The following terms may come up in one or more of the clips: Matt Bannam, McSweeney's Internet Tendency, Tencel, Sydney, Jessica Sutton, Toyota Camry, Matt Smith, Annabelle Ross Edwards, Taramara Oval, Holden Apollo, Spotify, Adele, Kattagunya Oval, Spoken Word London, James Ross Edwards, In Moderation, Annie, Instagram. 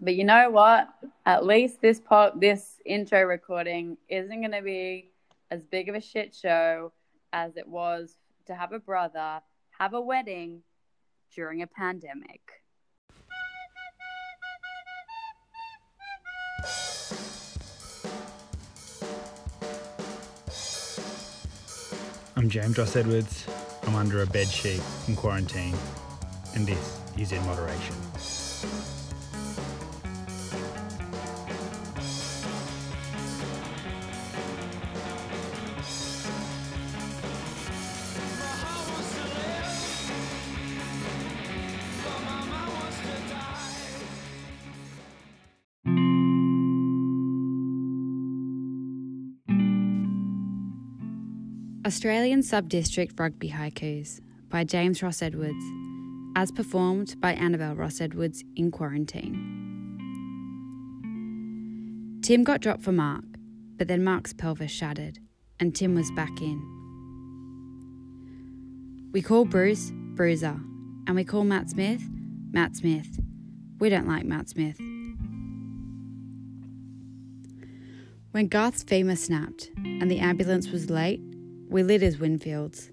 But you know what? At least this intro recording isn't going to be as big of a shit show as it was to have a brother have a wedding during a pandemic. I'm James Ross Edwards. I'm under a bed sheet in quarantine, and this is In Moderation. Australian Sub-District Rugby Haikus by James Ross Edwards, as performed by Annabelle Ross Edwards in quarantine. Tim got dropped for Mark, but then Mark's pelvis shattered and Tim was back in. We call Bruce, Bruiser, and we call Matt Smith, Matt Smith. We don't like Matt Smith. When Garth's femur snapped and the ambulance was late, we lit his windfields.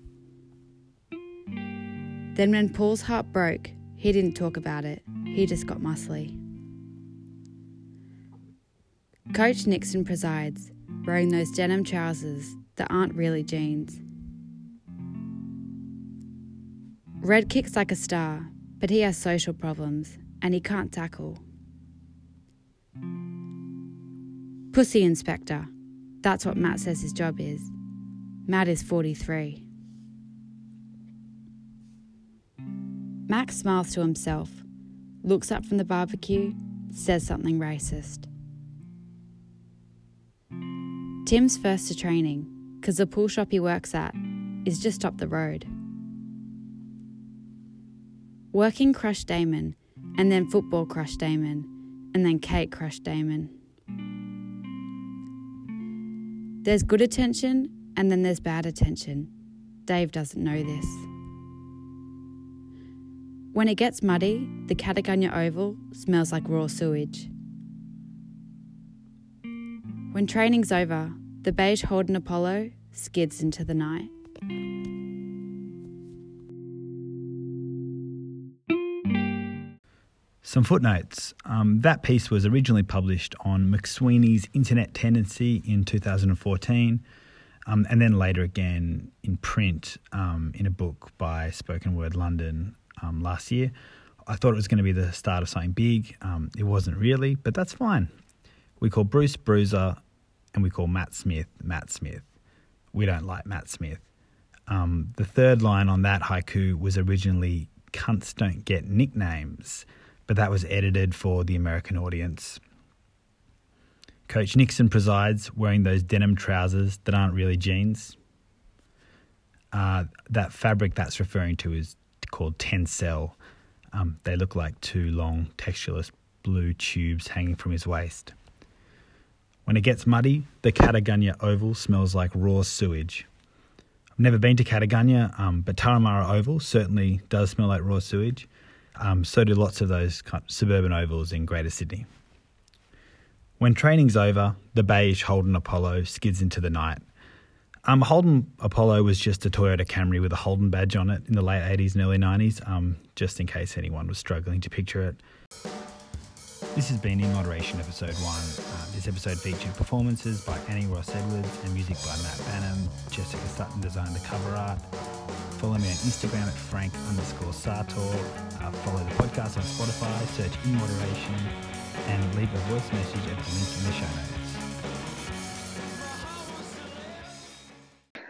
Then when Paul's heart broke, he didn't talk about it. He just got muscly. Coach Nixon presides, wearing those denim trousers that aren't really jeans. Red kicks like a star, but he has social problems and he can't tackle. Pussy inspector. That's what Matt says his job is. Matt is 43. Max smiles to himself, looks up from the barbecue, says something racist. Tim's first to training, because the pool shop he works at is just up the road. Working crushed Damon, and then football crushed Damon, and then cake crushed Damon. There's good attention, and then there's bad attention. Dave doesn't know this. When it gets muddy, the Kattagunya Oval smells like raw sewage. When training's over, the beige Holden Apollo skids into the night. Some footnotes. That piece was originally published on McSweeney's Internet Tendency in 2014. And then later again in print in a book by Spoken Word London last year. I thought it was going to be the start of something big. It wasn't really, but that's fine. We call Bruce Bruiser and we call Matt Smith Matt Smith. We don't like Matt Smith. The third line on that haiku was originally "Cunts don't get nicknames," but that was edited for the American audience. Coach Nixon presides, wearing those denim trousers that aren't really jeans. That fabric that's referring to is called Tencel. They look like two long, textureless blue tubes hanging from his waist. When it gets muddy, the Kattagunya Oval smells like raw sewage. I've never been to Kattagunya, but Taramara Oval certainly does smell like raw sewage. So do lots of those kind of suburban ovals in Greater Sydney. When training's over, the beige Holden Apollo skids into the night. Holden Apollo was just a Toyota Camry with a Holden badge on it in the late 80s and early 90s, just in case anyone was struggling to picture it. This has been In Moderation Episode 1. This episode featured performances by Annie Ross Edwards and music by Matt Bannam. Jessica Sutton designed the cover art. Follow me on Instagram at frank_Sartor. Follow the podcast on Spotify, search In Moderation, and leave a voice message at the link in the show notes.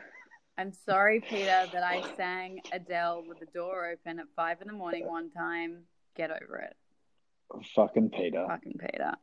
I'm sorry, Peter, that I sang Adele with the door open at 5 in the morning one time. Get over it. Fucking Peter.